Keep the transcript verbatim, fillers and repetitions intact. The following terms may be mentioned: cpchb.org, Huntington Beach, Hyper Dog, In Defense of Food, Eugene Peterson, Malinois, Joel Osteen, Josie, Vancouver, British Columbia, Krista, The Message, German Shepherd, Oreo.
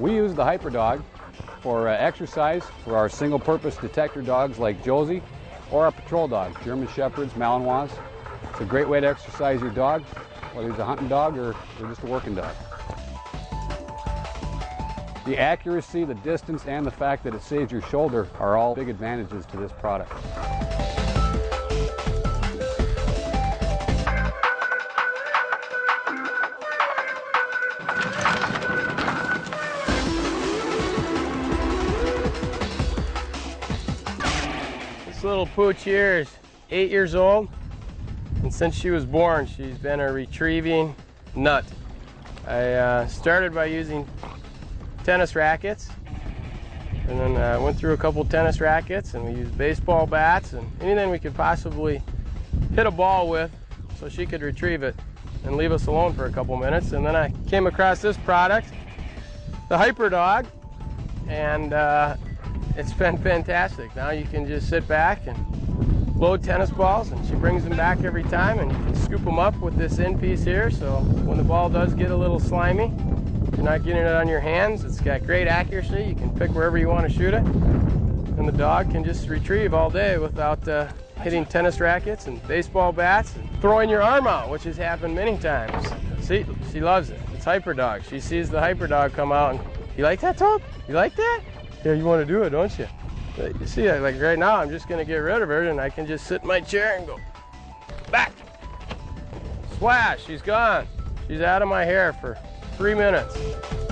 We use the Hyper Dog for uh, exercise for our single-purpose detector dogs like Josie or our patrol dogs, German Shepherds, Malinois. It's a great way to exercise your dog, whether he's a hunting dog or, or just a working dog. The accuracy, the distance, and the fact that it saves your shoulder are all big advantages to this product. This little pooch here is eight years old, and since she was born, she's been a retrieving nut. I uh, started by using tennis rackets, and then I uh, went through a couple tennis rackets, and we used baseball bats and anything we could possibly hit a ball with so she could retrieve it and leave us alone for a couple minutes. And then I came across this product, the Hyper Dog, and uh, it's been fantastic. Now you can just sit back and load tennis balls, and she brings them back every time, and you can scoop them up with this end piece here, so when the ball does get a little slimy, you're not getting it on your hands. It's got great accuracy. You can pick wherever you want to shoot it, and the dog can just retrieve all day without uh, hitting tennis rackets and baseball bats and throwing your arm out, which has happened many times. See, she loves it. It's Hyper Dog. She sees the Hyper Dog come out and, you like that, Tom? You like that? Yeah, you want to do it, don't you? But you see, like right now, I'm just going to get rid of her, and I can just sit in my chair and go back. Splash, she's gone. She's out of my hair for three minutes.